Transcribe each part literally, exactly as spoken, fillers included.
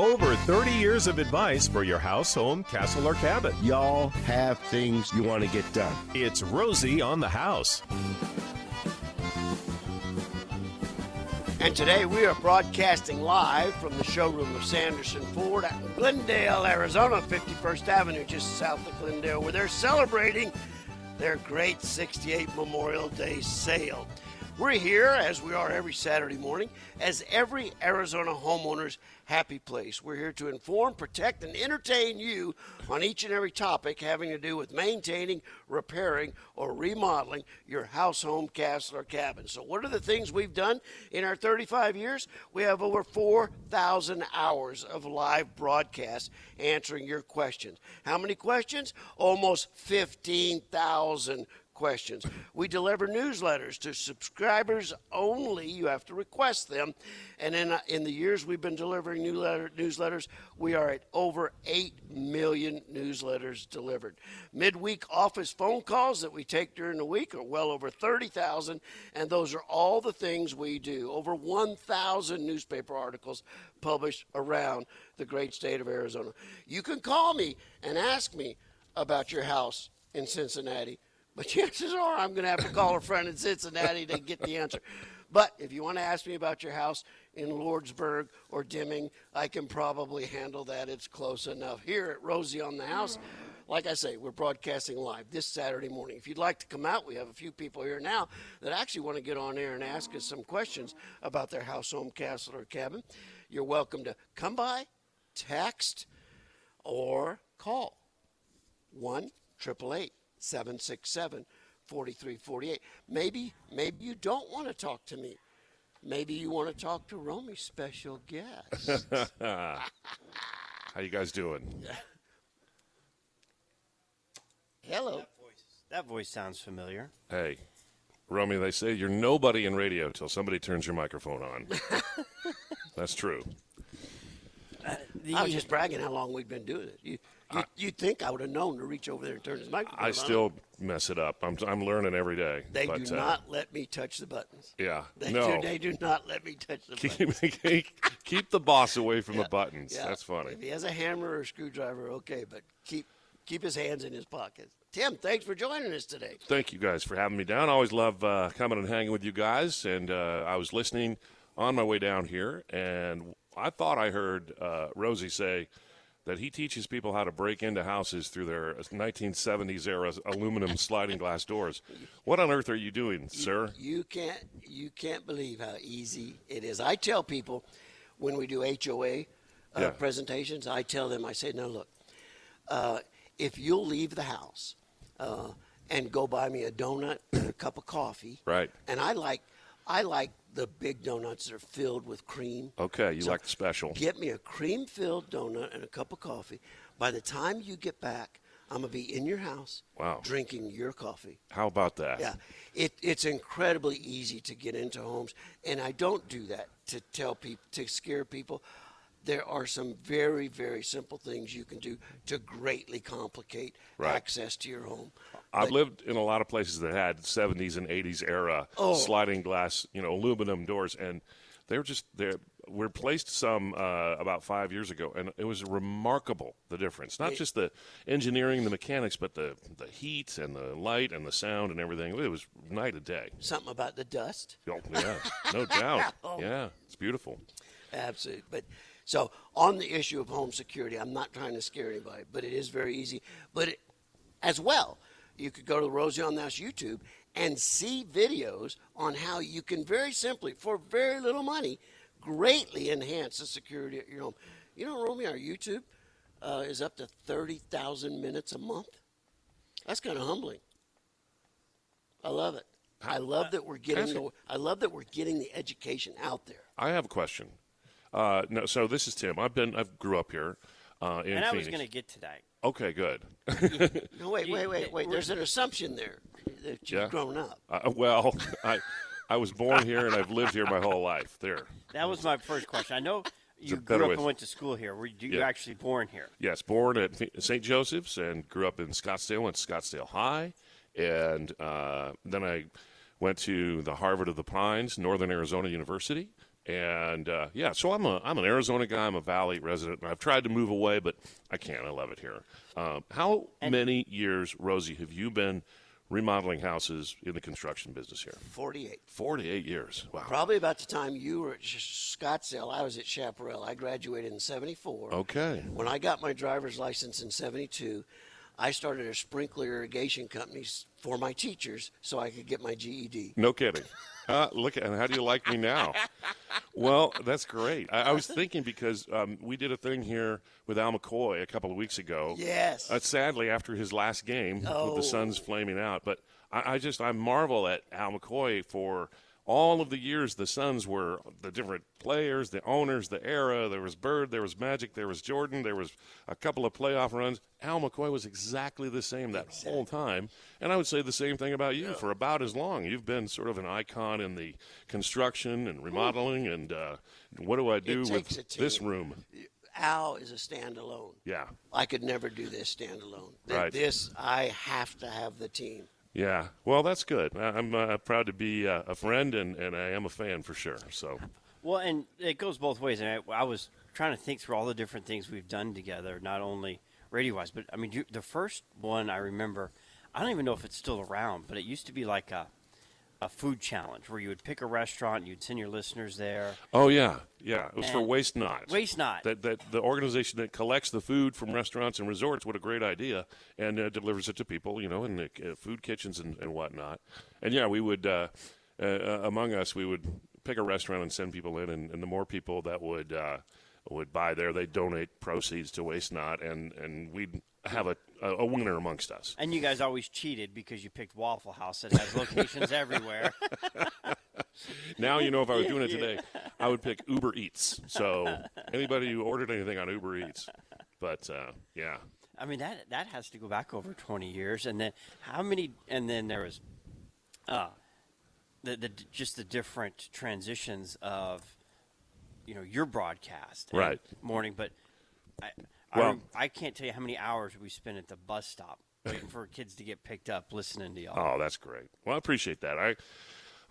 Over thirty years of advice for your house, home, castle, or cabin. Y'all have things you want to get done. It's Rosie on the House. And today we are broadcasting live from the showroom of Sanderson Ford out in Glendale, Arizona, fifty-first Avenue, just south of Glendale, where they're celebrating their great sixty-eight Memorial Day sale. We're here, as we are every Saturday morning, as every Arizona homeowner's happy place. We're here to inform, protect, and entertain you on each and every topic having to do with maintaining, repairing, or remodeling your house, home, castle, or cabin. So what are the things we've done in our thirty-five years? We have over four thousand hours of live broadcasts answering your questions. How many questions? Almost fifteen thousand questions. We deliver newsletters to subscribers only. You have to request them. And in, uh, in the years we've been delivering new letter, newsletters, we are at over eight million newsletters delivered. Midweek office phone calls that we take during the week are well over thirty thousand, and those are all the things we do. Over one thousand newspaper articles published around the great state of Arizona. You can call me and ask me about your house in Cincinnati. But chances are I'm going to have to call a friend in Cincinnati to get the answer. But if you want to ask me about your house in Lordsburg or Deming, I can probably handle that. It's close enough. Here at Rosie on the House, like I say, we're broadcasting live this Saturday morning. If you'd like to come out, we have a few people here now that actually want to get on air and ask us some questions about their house, home, castle, or cabin. You're welcome to come by, text, or call one eight eight eight, seven six seven, four three four eight. Maybe, maybe you don't want to talk to me. Maybe you want to talk to Romy's special guest. How you guys doing? Hello. That voice, that voice sounds familiar. Hey, Romy, they say you're nobody in radio till somebody turns your microphone on. That's true. Uh, the, I was just bragging how long we've been doing it. You, You'd, you'd think I would have known to reach over there and turn his microphone on. I still mess it up. I'm I'm learning every day. They but, do not uh, let me touch the buttons. Yeah. They, no. do, they do not let me touch the buttons. Keep, keep, keep the boss away from yeah. the buttons. Yeah. That's funny. If he has a hammer or a screwdriver, okay, but keep keep his hands in his pockets. Tim, thanks for joining us today. Thank you guys for having me down. I always love uh, coming and hanging with you guys. And uh, I was listening on my way down here, and I thought I heard uh, Rosie say, that he teaches people how to break into houses through their nineteen seventies era aluminum sliding glass doors. What on earth are you doing, you, sir? You can't, you can't believe how easy it is. I tell people when we do H O A uh, yeah. presentations, I tell them, I say, no, look, uh, if you'll leave the house uh, and go buy me a donut and a cup of coffee. Right. And I like, I like the big donuts that are filled with cream. Okay, you so like the special. Get me a cream-filled donut and a cup of coffee. By the time you get back, I'm going to be in your house wow. drinking your coffee. How about that? Yeah, it, it's incredibly easy to get into homes, and I don't do that to tell people, to scare people. There are some very, very simple things you can do to greatly complicate right. access to your home. I've but, lived in a lot of places that had seventies and eighties era oh. sliding glass, you know, aluminum doors, and they were just there. We replaced some uh, about five years ago, and it was remarkable the difference. Not it, just the engineering, the mechanics, but the the heat and the light and the sound and everything. It was night and day. Something about the dust. Oh, yeah, no doubt. Oh. Yeah, it's beautiful. Absolutely, but. So on the issue of home security, I'm not trying to scare anybody, but it is very easy. But it, as well, you could go to the Rosie on the House YouTube and see videos on how you can very simply, for very little money, greatly enhance the security at your home. You know, Romy, our YouTube uh, is up to thirty thousand minutes a month. That's kind of humbling. I love it. I love that we're getting the, I love that we're getting the education out there. I have a question. Uh, no, so this is Tim. I've been, I've grew up here uh, in Phoenix. And I was going to get to that. Okay, good. no, wait, wait, wait, wait. There's an assumption there that you've yeah. grown up. Uh, well, I, I was born here and I've lived here my whole life. There. That was my first question. I know you grew up with... and went to school here. Were you yeah. actually born here? Yes, born at Saint Joseph's and grew up in Scottsdale. Went to Scottsdale High, and uh, then I went to the Harvard of the Pines, Northern Arizona University. And, uh, yeah, so I'm a I'm an Arizona guy. I'm a Valley resident, and I've tried to move away, but I can't. I love it here. Um, how and many years, Rosie, have you been remodeling houses in the construction business here? forty-eight. forty-eight years. Wow. Probably about the time you were at Scottsdale, I was at Chaparral. I graduated in seventy-four. Okay. When I got my driver's license in seventy-two, I started a sprinkler irrigation company for my teachers so I could get my G E D. No kidding. Uh, look at, and how do you like me now? Well, that's great. I, I was thinking because um, we did a thing here with Al McCoy a couple of weeks ago. Yes. Uh, sadly, after his last game oh. with the Suns flaming out. But I, I just, I marvel at Al McCoy for all of the years the Suns were the different players, the owners, the era. There was Bird, there was Magic, there was Jordan, there was a couple of playoff runs. Al McCoy was exactly the same that exactly. whole time. And I would say the same thing about you yeah. for about as long. You've been sort of an icon in the construction and remodeling Ooh. and uh, what do I do with this room? Al is a standalone. Yeah. I could never do this standalone. Right. This, I have to have the team. Yeah, well, that's good. I'm uh, proud to be uh, a friend, and, and I am a fan for sure. So, well, and it goes both ways. And I, I was trying to think through all the different things we've done together, not only radio-wise, but, I mean, you, the first one I remember, I don't even know if it's still around, but it used to be like a, a food challenge where you would pick a restaurant and you'd send your listeners there. Oh, yeah, yeah. It was and for Waste Not. Waste Not. That, that the organization that collects the food from restaurants and resorts, what a great idea, and uh, delivers it to people, you know, in the uh, food kitchens and, and whatnot. And, yeah, we would, uh, uh, among us, we would pick a restaurant and send people in, and, and the more people that would uh, would buy there, they'd donate proceeds to Waste Not, and, and we'd have a, a winner amongst us. And you guys always cheated because you picked Waffle House that has locations everywhere. Now you know if I was doing it today, I would pick Uber Eats. So anybody who ordered anything on Uber Eats. But, uh, yeah. I mean, that that has to go back over twenty years. And then how many – and then there was uh, the, the just the different transitions of, you know, your broadcast. Right. Morning, but – I. Well, I, I can't tell you how many hours we spent at the bus stop waiting for kids to get picked up listening to y'all. Oh, that's great. Well, I appreciate that. I,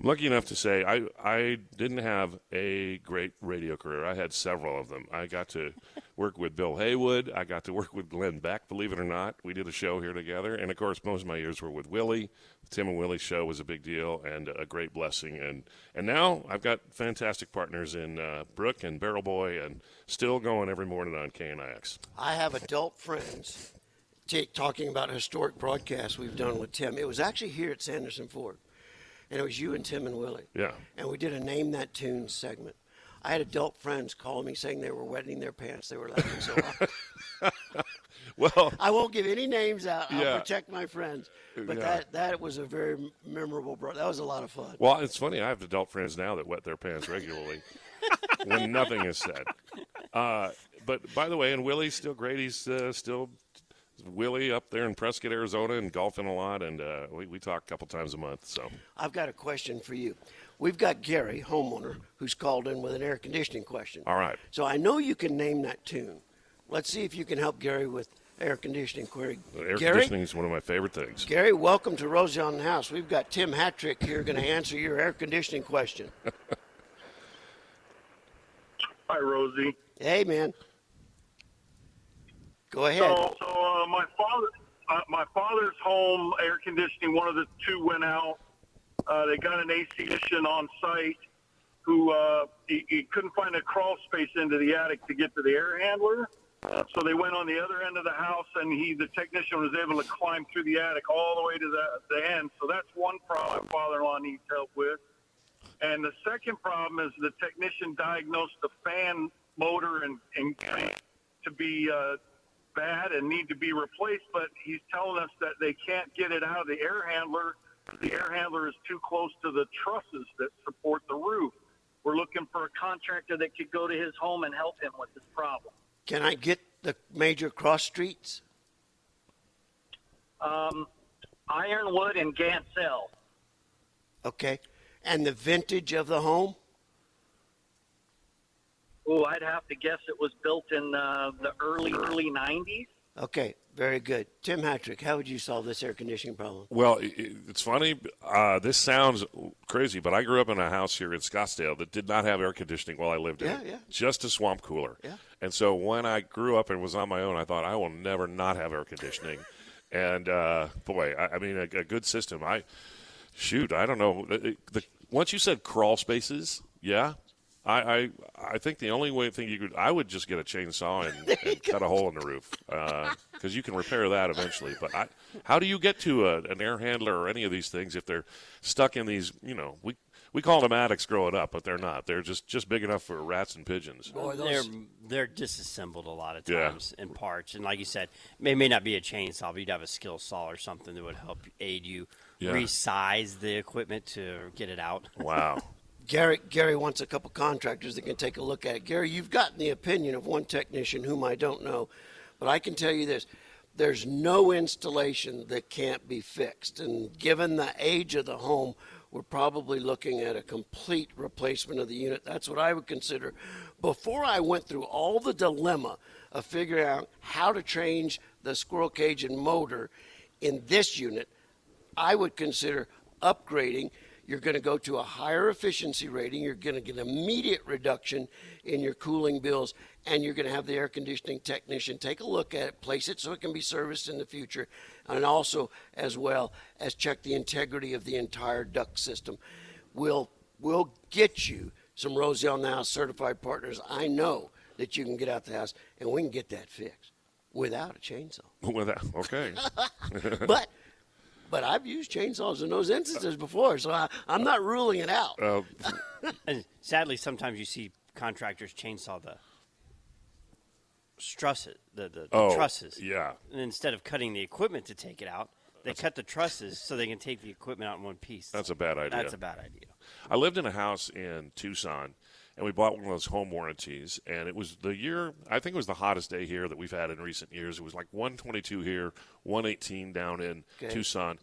I'm lucky enough to say I, I didn't have a great radio career. I had several of them. I got to work with Bill Haywood. I got to work with Glenn Beck, believe it or not. We did a show here together. And, of course, most of my years were with Willie. The Tim and Willie show was a big deal and a great blessing. And, and now I've got fantastic partners in uh, Brooke and Barrel Boy and still going every morning on K N I X. I have adult friends t- talking about historic broadcasts we've done with Tim. It was actually here at Sanderson Ford, and it was you and Tim and Willie. Yeah. And we did a Name That Tune segment. I had adult friends call me saying they were wetting their pants. They were laughing so hard. Well, I won't give any names out. I'll yeah. protect my friends. But yeah. that, that was a very memorable bro. That was a lot of fun. Well, it's funny. I have adult friends now that wet their pants regularly when nothing is said. Uh, but, by the way, and Willie's still great. He's uh, still Willie up there in Prescott, Arizona, and golfing a lot. And uh, we, we talk a couple times a month. So I've got a question for you. We've got Gary, homeowner, who's called in with an air conditioning question. All right. So I know you can name that tune. Let's see if you can help Gary with air conditioning query. Well, air Gary, conditioning is one of my favorite things. Gary, welcome to Rosie on the House. We've got Tim Hattrick here going to answer your air conditioning question. Hi, Rosie. Hey, man. Go ahead. So, so uh, my father, uh, my father's home air conditioning, one of the two went out. Uh, they got an A C-ician on site who uh, he, he couldn't find a crawl space into the attic to get to the air handler. So they went on the other end of the house, and he, the technician, was able to climb through the attic all the way to the, the end. So that's one problem my father-in-law needs help with. And the second problem is the technician diagnosed the fan motor and, and to be uh, bad and need to be replaced, but he's telling us that they can't get it out of the air handler. The air handler is too close to the trusses that support the roof. We're looking for a contractor that could go to his home and help him with this problem. Can I get the major cross streets? Um, Ironwood and Gansell. Okay. And the vintage of the home? Oh, I'd have to guess it was built in uh, the early, early nineties. Okay, very good. Tim Hattrick, how would you solve this air conditioning problem? Well, it's funny. Uh, this sounds crazy, but I grew up in a house here in Scottsdale that did not have air conditioning while I lived yeah, in it. Yeah, yeah. Just a swamp cooler. Yeah. And so when I grew up and was on my own, I thought, I will never not have air conditioning. And, uh, boy, I, I mean, a, a good system. I Shoot, I don't know. The, the, once you said crawl spaces, yeah. I, I I think the only way thing you could I would just get a chainsaw and, and cut a hole in the roof because uh, you can repair that eventually. But I, how do you get to a, an air handler or any of these things if they're stuck in these? You know, we we called them attics growing up, but they're not. They're just, just big enough for rats and pigeons. Boy, those... they're they're disassembled a lot of times yeah. in parts, and like you said, it may, may not be a chainsaw, but you'd have a skill saw or something that would help aid you yeah. resize the equipment to get it out. Wow. Gary, Gary wants a couple contractors that can take a look at it. Gary, you've gotten the opinion of one technician whom I don't know, but I can tell you this. There's no installation that can't be fixed. And given the age of the home, we're probably looking at a complete replacement of the unit. That's what I would consider. Before I went through all the dilemma of figuring out how to change the squirrel cage and motor in this unit, I would consider upgrading. You're going to go to a higher efficiency rating. You're going to get an immediate reduction in your cooling bills, and you're going to have the air conditioning technician take a look at it, place it so it can be serviced in the future, and also as well as check the integrity of the entire duct system. We'll, we'll get you some Rosie on the House certified partners. I know that you can get out the house, and we can get that fixed without a chainsaw. Without, okay. but. But I've used chainsaws in those instances before, so I, I'm not ruling it out. Uh, and sadly, sometimes you see contractors chainsaw the trusses, the, the, the oh, trusses. Yeah. And instead of cutting the equipment to take it out, they that's cut the trusses so they can take the equipment out in one piece. That's a bad idea. That's a bad idea. I lived in a house in Tucson, and we bought one of those home warranties, and it was the year, I think it was the hottest day here that we've had in recent years. It was like one twenty-two here, one eighteen down in okay. Tucson.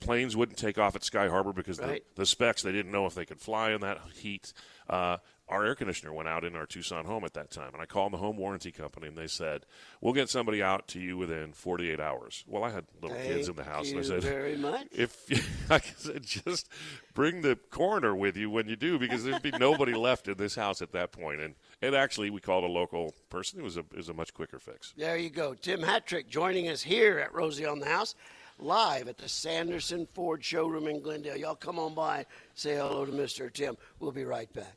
Planes wouldn't take off at Sky Harbor because right. the, the specs, they didn't know if they could fly in that heat. Uh, our air conditioner went out in our Tucson home at that time, and I called the home warranty company, and they said, we'll get somebody out to you within forty-eight hours. Well, I had little Thank kids in the house, and I said, very much. If you, I said, just bring the coroner with you when you do, because there'd be nobody left in this house at that point. And and actually, we called a local person. It was a it was a much quicker fix. There you go. Tim Hattrick joining us here at Rosie on the House, live at the Sanderson Ford showroom in Glendale. Y'all come on by, say hello to Mister Tim. We'll be right back.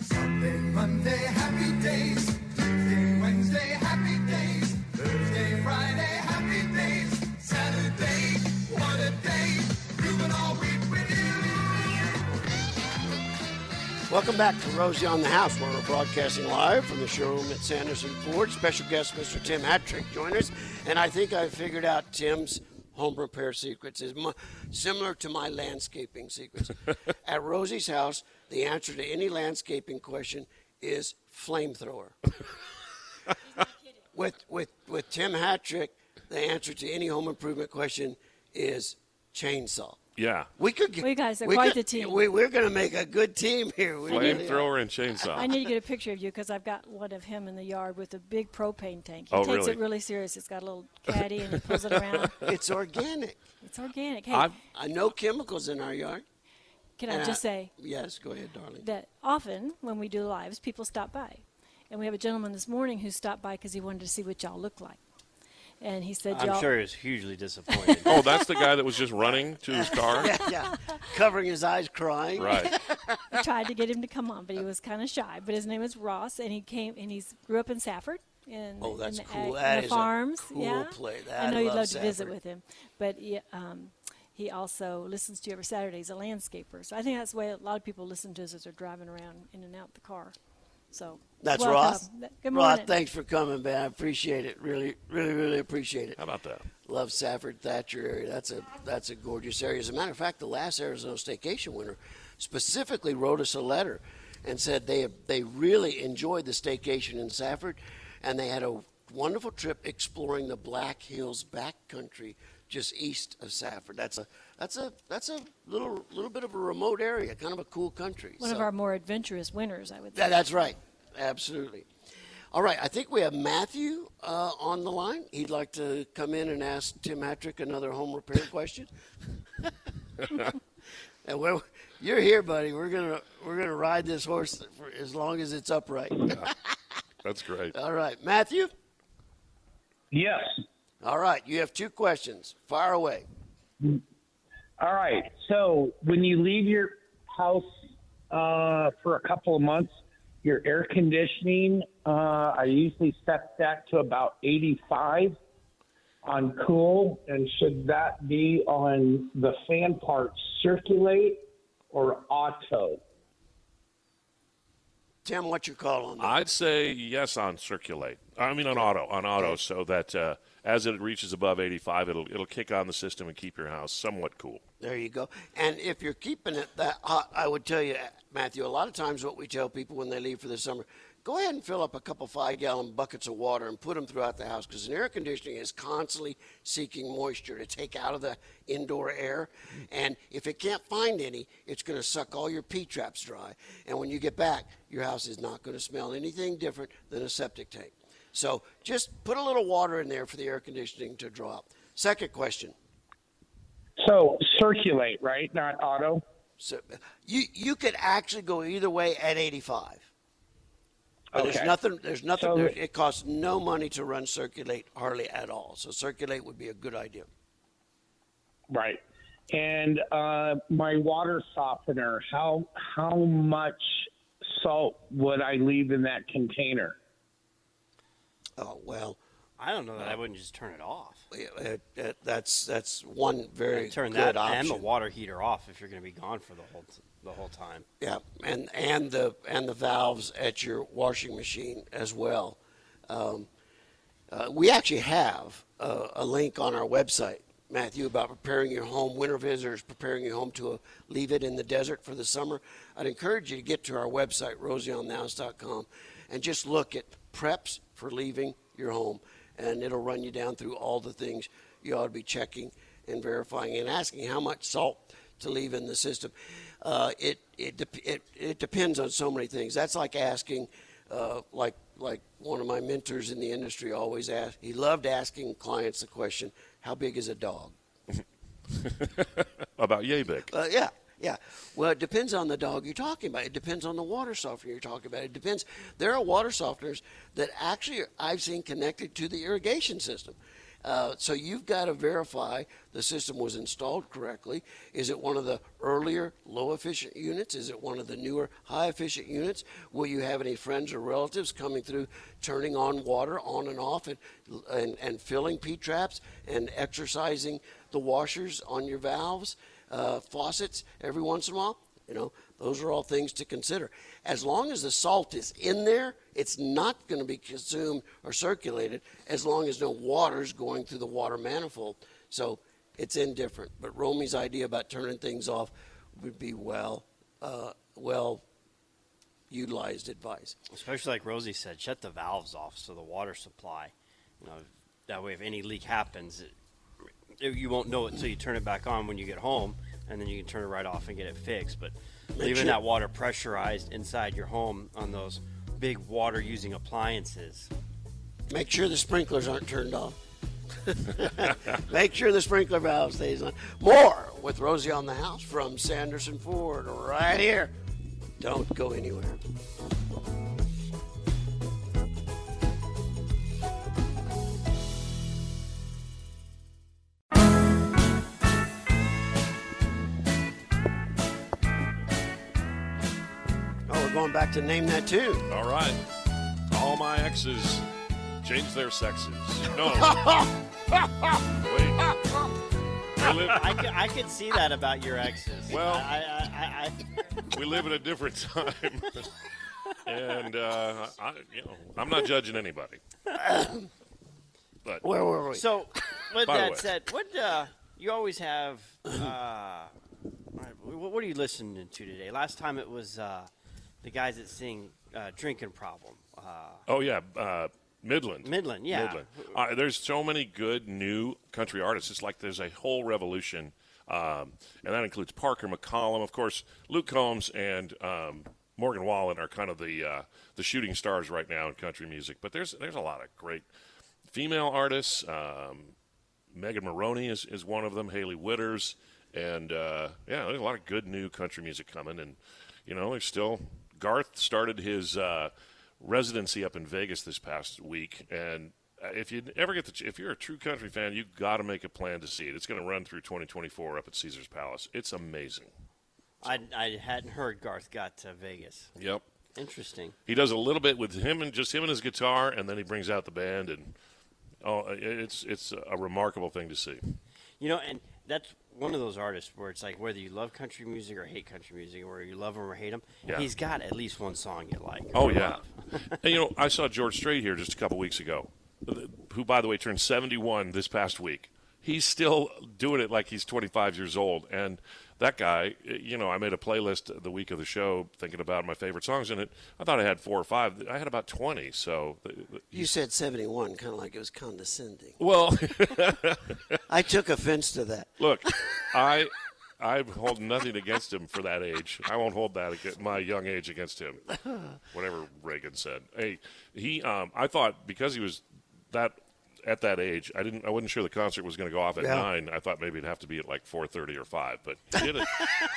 Sunday, Monday, happy days. Tuesday, Wednesday, happy days. Thursday, Friday, happy days. Saturday, what a day. Doing all week with you. Welcome back to Rosie on the House, where we're broadcasting live from the showroom at Sanderson Ford. Special guest, Mister Tim Hattrick, joined us. And I think I figured out Tim's home repair secrets is m- similar to my landscaping secrets. At Rosie's house, the answer to any landscaping question is flamethrower. with with with Tim Hattrick, the answer to any home improvement question is chainsaw. Yeah, we could. Get, well, you guys are we quite could, the team. We, we're going to make a good team here. Flamethrower and chainsaw. I need to get a picture of you because I've got one of him in the yard with a big propane tank. He oh, takes really? it really serious. It's got a little caddy and he pulls it around. It's organic. It's organic. Hey, I've, I no chemicals in our yard. Can I, I just say? Yes, go ahead, darling. That often when we do lives, people stop by, and we have a gentleman this morning who stopped by because he wanted to see what y'all look like. And he said, I'm sure he was hugely disappointed. Oh, that's the guy that was just running to his car? Yeah, yeah. Covering his eyes, crying. Right. We tried to get him to come on, but he was kind of shy. But his name is Ross, and he came and he grew up in Safford. In, oh, that's in the, cool. Uh, that in the is farms. A cool yeah. play. That I know I you'd love, love to visit with him. But he, um, he also listens to you every Saturday. He's a landscaper. So I think that's the way a lot of people listen to us as they're driving around in and out the car. So that's welcome. Ross. Good morning. Ross, thanks for coming, man. I appreciate it. Really, really, really appreciate it. How about that? Love Safford, Thatcher area. That's a that's a gorgeous area. As a matter of fact, the last Arizona staycation winner specifically wrote us a letter and said they they really enjoyed the staycation in Safford, and they had a wonderful trip exploring the Black Hills backcountry just east of Safford. That's a that's a that's a little little bit of a remote area, kind of a cool country. One so. of our more adventurous winters, I would think. That, that's right, absolutely. All right, I think we have Matthew uh, on the line. He'd like to come in and ask Tim Hattrick another home repair question. And well, you're here, buddy. We're gonna we're gonna ride this horse for as long as it's upright. Yeah, that's great. All right, Matthew. Yes. All right, you have two questions. Fire away. All right. So when you leave your house uh, for a couple of months, your air conditioning, uh, I usually set that to about eighty-five on cool. And should that be on the fan part circulate or auto? Tim, what's your call on that? I'd say yes on circulate. I mean on auto, on auto, so that uh, as it reaches above eighty-five, it'll it'll kick on the system and keep your house somewhat cool. There you go. And if you're keeping it that hot, I would tell you, Matthew, a lot of times what we tell people when they leave for the summer, go ahead and fill up a couple five-gallon buckets of water and put them throughout the house, because an air conditioning is constantly seeking moisture to take out of the indoor air. And if it can't find any, it's going to suck all your P-traps dry. And when you get back, your house is not going to smell anything different than a septic tank. So just put a little water in there for the air conditioning to drop. Second question. So circulate, right? Not auto? So you, you could actually go either way at eighty-five. But okay. There's nothing. There's nothing. So, there, it costs no money to run circulate hardly at all. So circulate would be a good idea. Right. And uh, my water softener. How how much salt would I leave in that container? Oh well. I don't know that uh, I wouldn't just turn it off. It, it, that's that's one very turn good that option. And the water heater off if you're going to be gone for the whole t- the whole time. Yeah, and and the and the valves at your washing machine as well. Um, uh, we actually have a, a link on our website, Matthew, about preparing your home, winter visitors preparing your home to a, leave it in the desert for the summer. I'd encourage you to get to our website, rosie on the house dot com, and just look at preps for leaving your home. And it'll run you down through all the things you ought to be checking and verifying and asking how much salt to leave in the system. Uh, it, it, de- it it depends on so many things. That's like asking, uh, like like one of my mentors in the industry always asked, he loved asking clients the question, how big is a dog? About yay big. Uh, yeah. Yeah. Well, it depends on the dog you're talking about. It depends on the water softener you're talking about. It depends. There are water softeners that actually are, I've seen connected to the irrigation system. Uh, so you've got to verify the system was installed correctly. Is it one of the earlier low-efficient units? Is it one of the newer high-efficient units? Will you have any friends or relatives coming through, turning on water on and off and, and, and filling P-traps and exercising the washers on your valves? Uh, faucets every once in a while, you know, those are all things to consider. As long as the salt is in there, it's not going to be consumed or circulated as long as no water is going through the water manifold. So it's indifferent. But Romy's idea about turning things off would be well, uh, well utilized advice. Especially like Rosie said, shut the valves off so the water supply, you know, that way if any leak happens, it, you won't know it until you turn it back on when you get home, and then you can turn it right off and get it fixed. But leaving that water pressurized inside your home on those big water-using appliances. Make sure the sprinklers aren't turned off. Make sure the sprinkler valve stays on. More with Rosie on the House from Sanderson Ford right here. Don't go anywhere. Going back to Name That Tune. All right. All my exes change their sexes. No. Wait. I, live... I, could, I could see that about your exes. Well, I, I, I, I... we live at a different time. and, uh, I, you know, I'm not judging anybody. But where were we? So, with that said, what, uh, you always have, uh, what are you listening to today? Last time it was, uh, the guys that sing uh, Drinking Problem. Uh, oh, yeah. Uh, Midland. Midland, yeah. Midland. Uh, there's so many good new country artists. It's like there's a whole revolution, um, and that includes Parker McCollum, of course, Luke Combs, and um, Morgan Wallen are kind of the uh, the shooting stars right now in country music. But there's there's a lot of great female artists. Um, Megan Maroney is, is one of them. Haley Witters, and uh, yeah, there's a lot of good new country music coming. And you know, there's still Garth started his uh, residency up in Vegas this past week, and if you ever get the if you're a true country fan, you've got to make a plan to see it. It's going to run through twenty twenty-four up at Caesar's Palace. It's amazing. So. I, I hadn't heard Garth got to Vegas. Yep. Interesting. He does a little bit with him and just him and his guitar, and then he brings out the band, and oh, it's it's a remarkable thing to see. You know, and that's one of those artists where it's like whether you love country music or hate country music, or you love him or hate him, yeah. He's got at least one song you like. Oh, yeah. And, you know, I saw George Strait here just a couple weeks ago, who, by the way, turned seventy-one this past week. He's still doing it like he's twenty-five years old. And that guy, you know, I made a playlist the week of the show thinking about my favorite songs in it. I thought I had four or five. I had about twenty. So you said seventy-one, kind of like it was condescending. Well, I took offense to that. Look, I I hold nothing against him for that age. I won't hold that against my young age against him. Whatever Reagan said. Hey, he um, I thought because he was that at that age, I didn't. I wasn't sure the concert was going to go off at yeah. nine. I thought maybe it'd have to be at like four thirty or five. But he did it.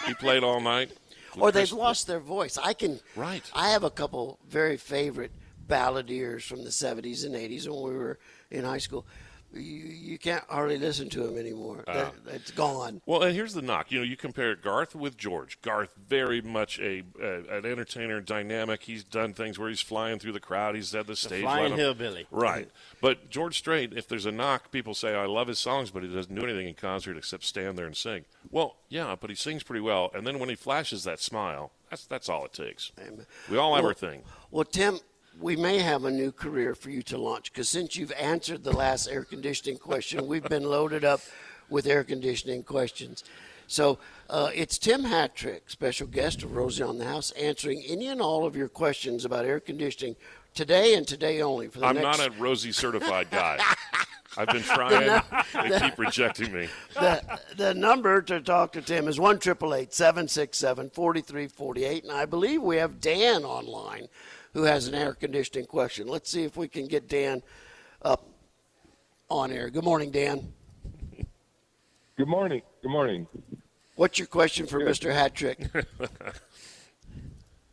He played all night. Or they've Chris lost their voice. I can. Right. I have a couple very favorite balladeers from the seventies and eighties when we were in high school. You, you can't hardly listen to them anymore. Uh, that, that's gone. Well, and here's the knock. You know, you compare Garth with George. Garth, very much a uh, an entertainer, dynamic. He's done things where he's flying through the crowd. He's at the, the stage. Flying hillbilly. Right. But George Strait, if there's a knock, people say, I love his songs, but he doesn't do anything in concert except stand there and sing. Well, yeah, but he sings pretty well. And then when he flashes that smile, that's that's all it takes. Amen. We all have well, our thing. Well, Tim, we may have a new career for you to launch, because since you've answered the last air conditioning question, we've been loaded up with air conditioning questions. So uh, it's Tim Hattrick, special guest of Rosie on the House, answering any and all of your questions about air conditioning today and today only. For the I'm next... not a Rosie certified guy. I've been trying. The, they the, keep rejecting me. The, the number to talk to Tim is one triple eight, seven six seven, four three four eight. And I believe we have Dan online, who has an air conditioning question. Let's see if we can get Dan up on air. Good morning, Dan. Good morning. Good morning. What's your question for yes. Mister Hattrick?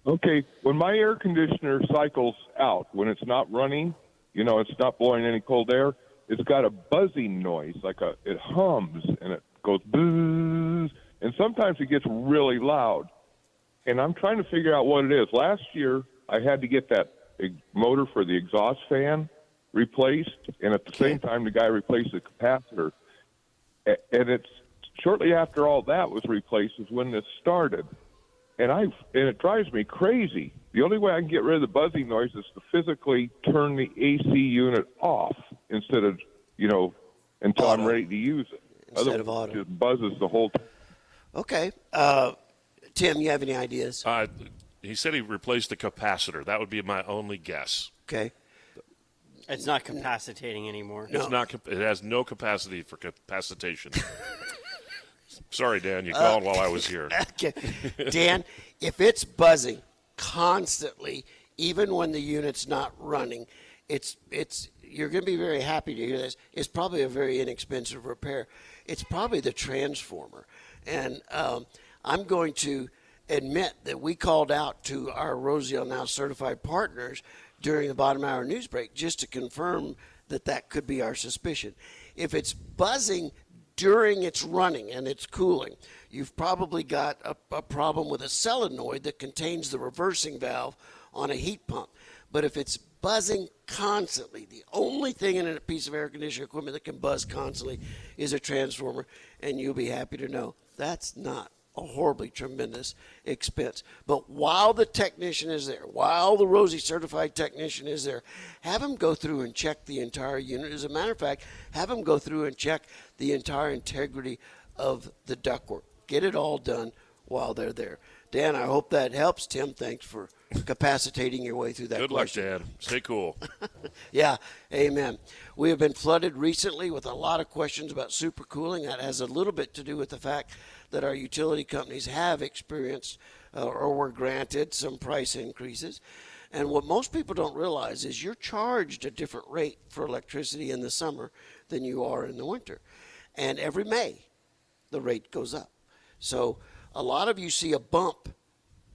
Okay, when my air conditioner cycles out, when it's not running, you know, it's not blowing any cold air, it's got a buzzing noise, like a it hums, and it goes buzz, and sometimes it gets really loud. And I'm trying to figure out what it is. Last year, I had to get that motor for the exhaust fan replaced, and at the same time, the guy replaced the capacitor. And it's shortly after all that was replaced is when this started. And I and it drives me crazy. The only way I can get rid of the buzzing noise is to physically turn the A C unit off instead of, you know, until auto. I'm ready to use it. Instead Otherwise, of auto. It just buzzes the whole time. Okay. Uh, Tim, you have any ideas? Uh, He said he replaced the capacitor. That would be my only guess. Okay. It's not capacitating anymore. No. It's not. It has no capacity for capacitation. Sorry, Dan. You called uh, while I was here. Okay. Dan, if it's buzzing constantly, even when the unit's not running, it's it's you're going to be very happy to hear this. It's probably a very inexpensive repair. It's probably the transformer. And um, I'm going to admit that we called out to our Rosie on the House certified partners during the bottom hour news break just to confirm that that could be our suspicion. If it's buzzing during its running and it's cooling, you've probably got a, a problem with a solenoid that contains the reversing valve on a heat pump. But if it's buzzing constantly, the only thing in a piece of air conditioning equipment that can buzz constantly is a transformer, and you'll be happy to know that's not a horribly tremendous expense. But while the technician is there, while the Rosie certified technician is there, have him go through and check the entire unit. As a matter of fact, have him go through and check the entire integrity of the ductwork. Get it all done while they're there. Dan, I hope that helps. Tim, thanks for capacitating your way through that Good question. Luck, Dan. Stay cool. Yeah, amen. We have been flooded recently with a lot of questions about supercooling. That has a little bit to do with the fact that our utility companies have experienced uh, or were granted some price increases. And what most people don't realize is you're charged a different rate for electricity in the summer than you are in the winter. And every May, the rate goes up. So a lot of you see a bump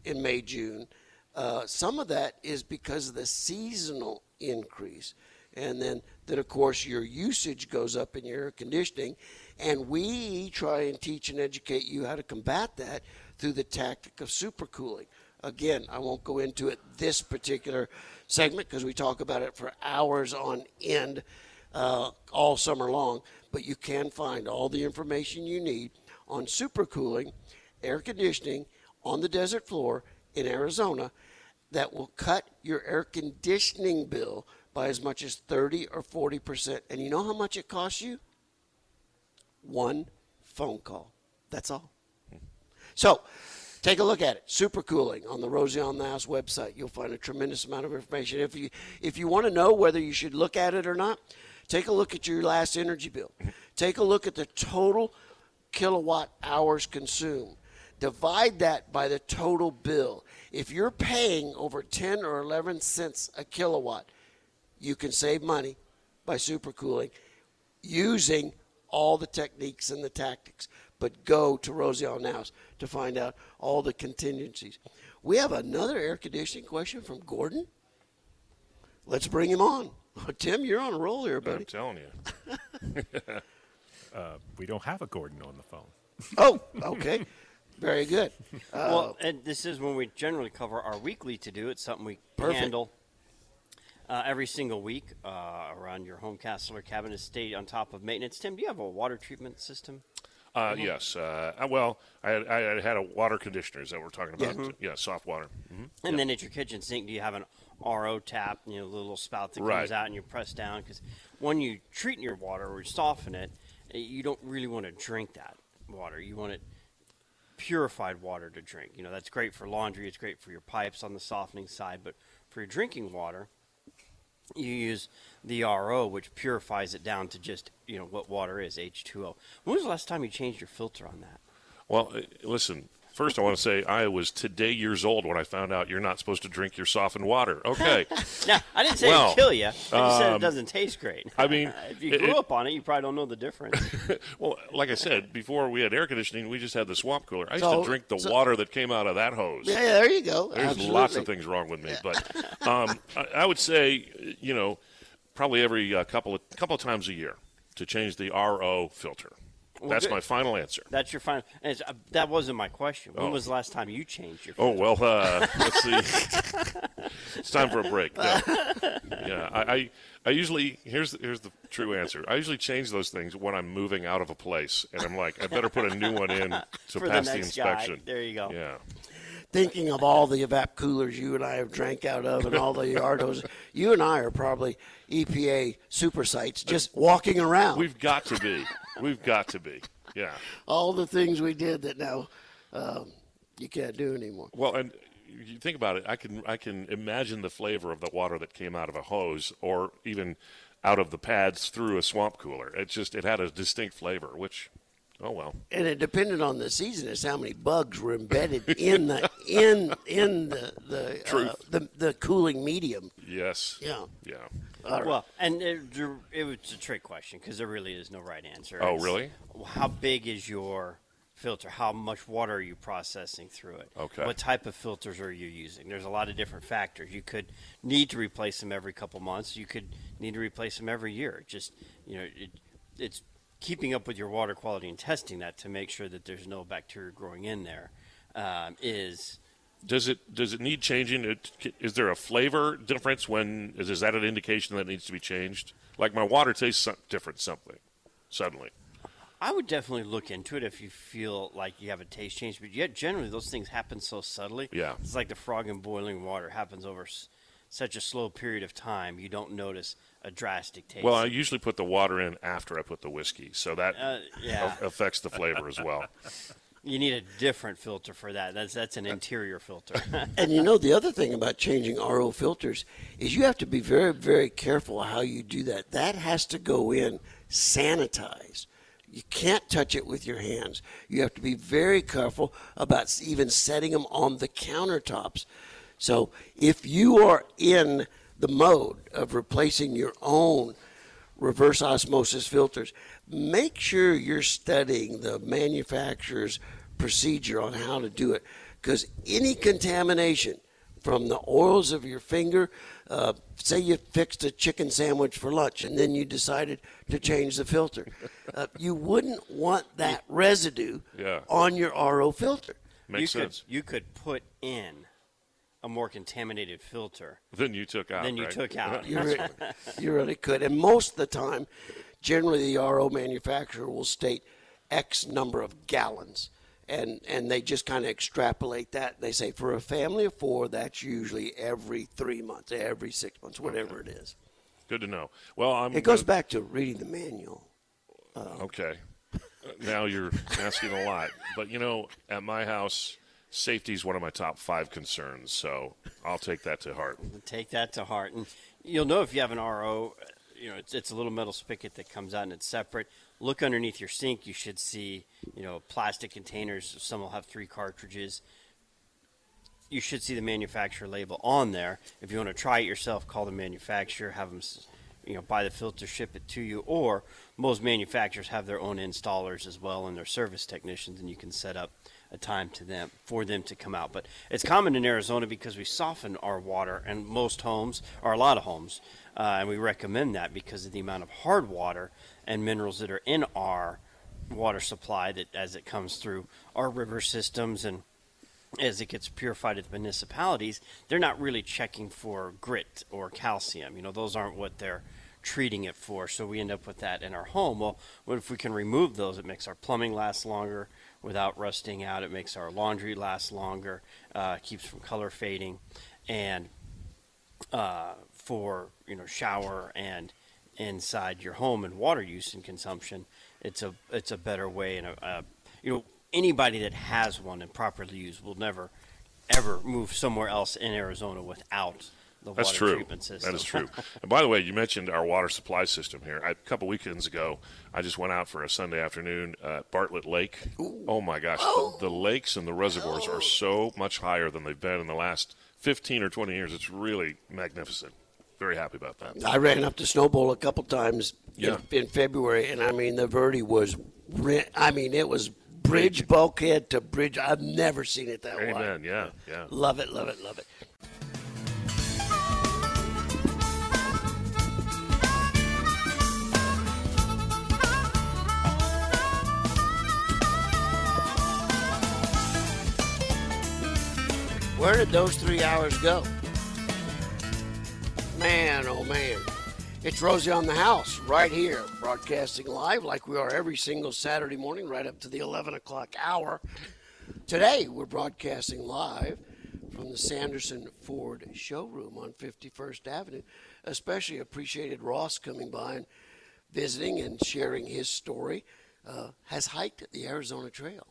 in May, June. Uh, some of that is because of the seasonal increase. And then, then, of course, your usage goes up in your air conditioning. And we try and teach and educate you how to combat that through the tactic of supercooling. Again, I won't go into it this particular segment because we talk about it for hours on end uh, all summer long. But you can find all the information you need on supercooling, air conditioning on the desert floor in Arizona that will cut your air conditioning bill by as much as thirty or forty percent. And you know how much it costs you? One phone call. That's all. So take a look at it. Supercooling on the Rosie on the House website. You'll find a tremendous amount of information. If you if you want to know whether you should look at it or not, take a look at your last energy bill. Take a look at the total kilowatt hours consumed. Divide that by the total bill. If you're paying over ten or eleven cents a kilowatt, you can save money by supercooling using all the techniques and the tactics. But go to Rosie on the House to find out all the contingencies. We have another air conditioning question from Gordon. Let's bring him on. Oh, Tim, you're on a roll here, buddy. I'm telling you. uh, we don't have a Gordon on the phone. Oh, okay. Very good. Uh, well, and this is when we generally cover our weekly to-do. It's something we perfect. handle uh, every single week uh, around your home, castle, or cabin estate on top of maintenance. Tim, do you have a water treatment system? Uh, mm-hmm. Yes. Uh, well, I, I had a water conditioners that we're talking about. Mm-hmm. Yeah, soft water. Mm-hmm. And yeah. then at your kitchen sink, do you have an R O tap, you know, little spout that comes right. out and you press down? Because when you treat your water or you soften it, you don't really want to drink that water. You want it purified water to drink. You know, that's great for laundry. It's great for your pipes on the softening side. But for your drinking water, you use the R O, which purifies it down to just, you know, what water is, H two O. When was the last time you changed your filter on that? Well, listen, first I want to say I was today years old when I found out you're not supposed to drink your softened water. Okay. Now, I didn't say well, it'd kill you. I just um, said it doesn't taste great. I mean, if you grew it, up on it, you probably don't know the difference. Well, like I said, before we had air conditioning, we just had the swamp cooler. I used so, to drink the so, water that came out of that hose. Yeah, there you go. There's absolutely lots of things wrong with me. Yeah. But um, I, I would say, you know, probably every uh, couple of couple of times a year to change the R O filter. Well, that's good. My final answer. That's your final. And it's, uh, that wasn't my question. When oh. was the last time you changed your filter? Oh, well, uh, let's see. It's time for a break. No. Yeah, I, I, I usually here's here's the true answer. I usually change those things when I'm moving out of a place, and I'm like, I better put a new one in to for pass the, next the inspection. Guy. There you go. Yeah. Thinking of all the evap coolers you and I have drank out of and all the yardos, you and I are probably E P A super sites just walking around. We've got to be. We've got to be. Yeah. All the things we did that now um, you can't do anymore. Well, and you think about it, I can I can imagine the flavor of the water that came out of a hose or even out of the pads through a swamp cooler. It just it had a distinct flavor, which oh well. And it depended on the season as how many bugs were embedded in the in in the the, Truth. Uh, the the cooling medium. Yes. Yeah. Yeah. All right. Well, and it, it was a trick question because there really is no right answer. Oh, it's, really? How big is your filter? How much water are you processing through it? Okay. What type of filters are you using? There's a lot of different factors. You could need to replace them every couple months. You could need to replace them every year. Just, you know, it, it's keeping up with your water quality and testing that to make sure that there's no bacteria growing in there um, is. Does it does it need changing? It, is there a flavor difference when is, is that an indication that needs to be changed? Like my water tastes different something suddenly. I would definitely look into it if you feel like you have a taste change, but yet generally those things happen so subtly. Yeah, it's like the frog in boiling water happens over s- such a slow period of time you don't notice a drastic taste. Well, I usually put the water in after I put the whiskey, so that uh, yeah. affects the flavor as well. You need a different filter for that. That's that's an interior filter. And you know, the other thing about changing R O filters is you have to be very, very careful how you do that. That has to go in sanitized. You can't touch it with your hands. You have to be very careful about even setting them on the countertops. So if you are in the mode of replacing your own reverse osmosis filters, make sure you're studying the manufacturer's procedure on how to do it, because any contamination from the oils of your finger, uh, say you fixed a chicken sandwich for lunch and then you decided to change the filter. Uh, you wouldn't want that residue yeah. on your R O filter. Makes you sense. Could, you could put in a more contaminated filter. Then you took out, Then you right? took out. You really, you really could. And most of the time, generally the R O manufacturer will state X number of gallons. And and they just kind of extrapolate that. They say for a family of four, that's usually every three months, every six months, whatever okay. it is. Good to know. Well, I'm. It goes gonna... back to reading the manual. Uh, okay. Now you're asking a lot, but you know, at my house, safety is one of my top five concerns. So I'll take that to heart. Take that to heart, and you'll know if you have an R O. You know, it's, it's a little metal spigot that comes out and it's separate. Look underneath your sink. You should see, you know, plastic containers. Some will have three cartridges. You should see the manufacturer label on there. If you want to try it yourself, call the manufacturer, have them, you know, buy the filter, ship it to you. Or most manufacturers have their own installers as well and their service technicians, and you can set up a time to them for them to come out. But it's common in Arizona because we soften our water in most homes, or a lot of homes, uh, and we recommend that because of the amount of hard water and minerals that are in our water supply that as it comes through our river systems and as it gets purified at the municipalities, they're not really checking for grit or calcium. You know, those aren't what they're treating it for, so we end up with that in our home. Well, what if we can remove those? It makes our plumbing last longer without rusting out. It makes our laundry last longer, uh, keeps from color fading, and uh, for, you know, shower and inside your home and water use and consumption, it's a it's a better way. And a, a, you know, anybody that has one and properly used will never ever move somewhere else in Arizona without the That's water true. treatment system. That is true. And by the way, you mentioned our water supply system here. I, a couple weekends ago, I just went out for a Sunday afternoon at Bartlett Lake. Ooh. Oh my gosh, oh. The, the lakes and the reservoirs oh. are so much higher than they've been in the last fifteen or twenty years. It's really magnificent. Very happy about that. I ran up to Snowball a couple times yeah. in, in February, and I mean the Verde was, I mean it was bridge bulkhead to bridge. I've never seen it that Amen. wide. Amen. Yeah, yeah. Love it. Love it. Love it. Where did those three hours go? Man, oh man. It's Rosie on the House right here, broadcasting live like we are every single Saturday morning right up to the eleven o'clock hour. Today, we're broadcasting live from the Sanderson Ford showroom on fifty-first Avenue. Especially appreciated Ross coming by and visiting and sharing his story. Uh, has hiked the Arizona Trail.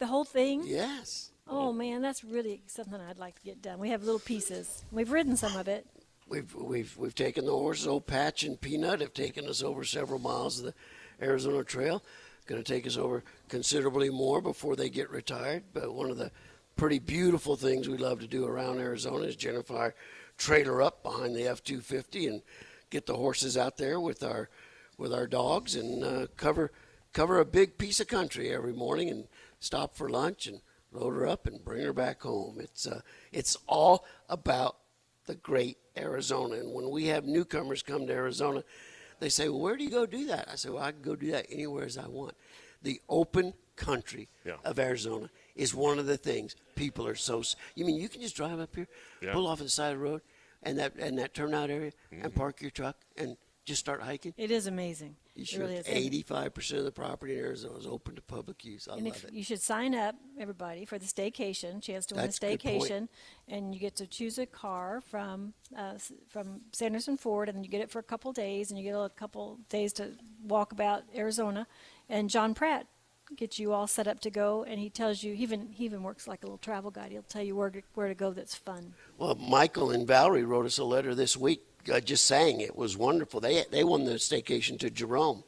The whole thing? Yes. Oh, man, that's really something I'd like to get done. We have little pieces. We've ridden some of it. We've we've we've taken the horses. Old Patch and Peanut have taken us over several miles of the Arizona Trail. Going to take us over considerably more before they get retired. But one of the pretty beautiful things we love to do around Arizona is jettify our trailer up behind the F two fifty and get the horses out there with our with our dogs and uh, cover cover a big piece of country every morning and stop for lunch and load her up and bring her back home. It's uh, it's all about the great Arizona. And when we have newcomers come to Arizona, they say, well, where do you go do that? I say, well, I can go do that anywhere as I want. The open country yeah. of Arizona is one of the things people are so – you mean you can just drive up here, yeah. pull off on the side of the road and that and that turnout area mm-hmm. and park your truck and just start hiking? It is amazing. You should. It really is. eighty-five percent of the property in Arizona is open to public use. I and love if it. You should sign up, everybody, for the staycation, chance to win That's a staycation. And you get to choose a car from uh, from Sanderson Ford, and you get it for a couple days, and you get a couple days to walk about Arizona. And John Pratt get you all set up to go, and he tells you, he even, he even works like a little travel guide. He'll tell you where to, where to go that's fun. Well, Michael and Valerie wrote us a letter this week uh, just saying it was wonderful. They, they won the staycation to Jerome.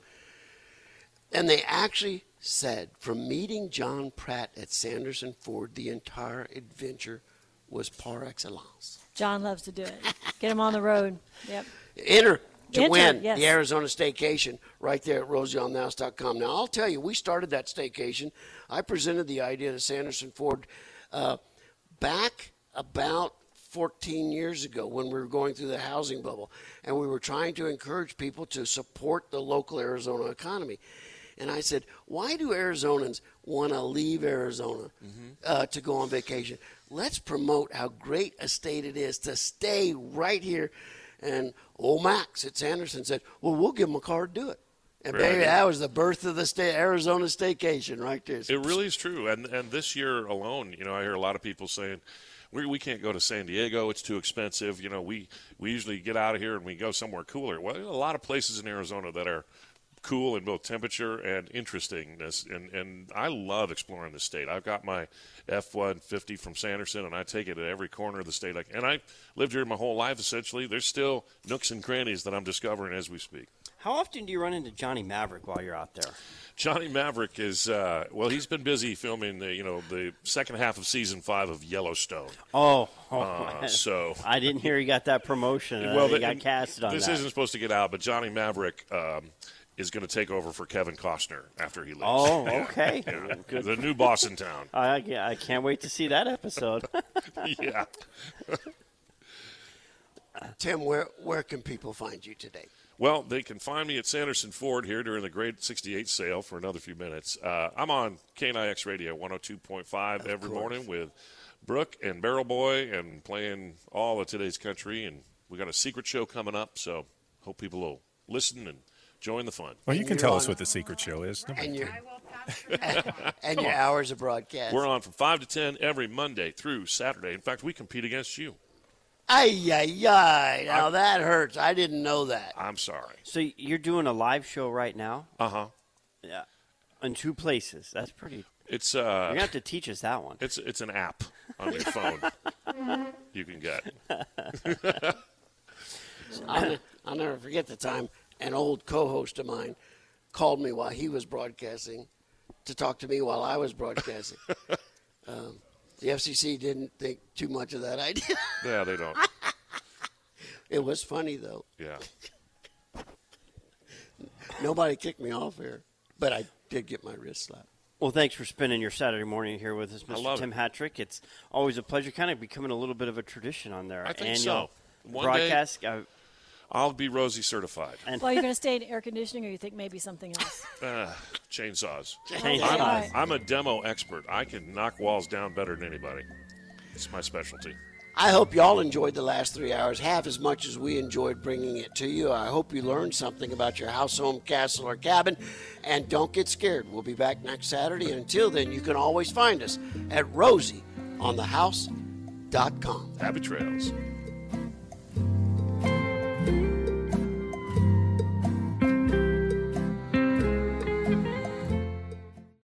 And they actually said, from meeting John Pratt at Sanderson Ford, the entire adventure was par excellence. John loves to do it. Get him on the road. Yep. Enter to Enter, win yes. the Arizona staycation right there at rosie on the house dot com. Now, I'll tell you, we started that staycation. I presented the idea to Sanderson Ford uh, back about fourteen years ago when we were going through the housing bubble, and we were trying to encourage people to support the local Arizona economy. And I said, why do Arizonans want to leave Arizona mm-hmm. uh, to go on vacation? Let's promote how great a state it is to stay right here. And old Max at Sanderson said, well, we'll give him a car to do it. And right. baby, that was the birth of the state, Arizona staycation right there. It really is true. And and this year alone, you know, I hear a lot of people saying, we we can't go to San Diego. It's too expensive. You know, we, we usually get out of here and we go somewhere cooler. Well, there's a lot of places in Arizona that are cool in both temperature and interestingness, and and I love exploring the state. I've got my F one fifty from Sanderson, and I take it at every corner of the state. Like, and I lived here my whole life essentially. There's still nooks and crannies that I'm discovering as we speak. How often do you run into Johnny Maverick while you're out there? Johnny Maverick is uh, well, he's been busy filming the you know the second half of season five of Yellowstone. Oh, oh uh, so I didn't hear he got that promotion. Well, uh, he the, got cast on. This that. Isn't supposed to get out, but Johnny Maverick. Um, is going to take over for Kevin Costner after he leaves. Oh, okay. Yeah. The new boss in town. I, I can't wait to see that episode. Yeah. Tim, where where can people find you today? Well, they can find me at Sanderson Ford here during the Grade sixty-eight sale for another few minutes. Uh, I'm on K N I X Radio one oh two point five of every course. Morning with Brooke and Barrel Boy and playing all of today's country. And we got a secret show coming up, so hope people will listen and join the fun. Well, you can tell on. Us what the secret show is. And, your, and your hours of broadcast. We're on from five to ten every Monday through Saturday. In fact, we compete against you. Ay, ay, ay. Now, I, that hurts. I didn't know that. I'm sorry. So you're doing a live show right now? Uh-huh. Yeah. In two places. That's pretty. It's uh, You're going to have to teach us that one. It's, it's an app on your phone you can get. I'll, I'll never forget the time. An old co-host of mine called me while he was broadcasting to talk to me while I was broadcasting. um, the F C C didn't think too much of that idea. Yeah, they don't. It was funny, though. Yeah. Nobody kicked me off here, but I did get my wrist slapped. Well, thanks for spending your Saturday morning here with us, Mister Tim Hattrick. It's always a pleasure. Kind of becoming a little bit of a tradition on there. I think Annual so. One broadcast. Day- uh, I'll be Rosie certified. Well, you're going to stay in air conditioning, or you think maybe something else? Uh, chainsaws. Chainsaws. I'm, right. I'm a demo expert. I can knock walls down better than anybody. It's my specialty. I hope y'all enjoyed the last three hours half as much as we enjoyed bringing it to you. I hope you learned something about your house, home, castle, or cabin. And don't get scared. We'll be back next Saturday. And until then, you can always find us at rosie on the house dot com. Happy trails.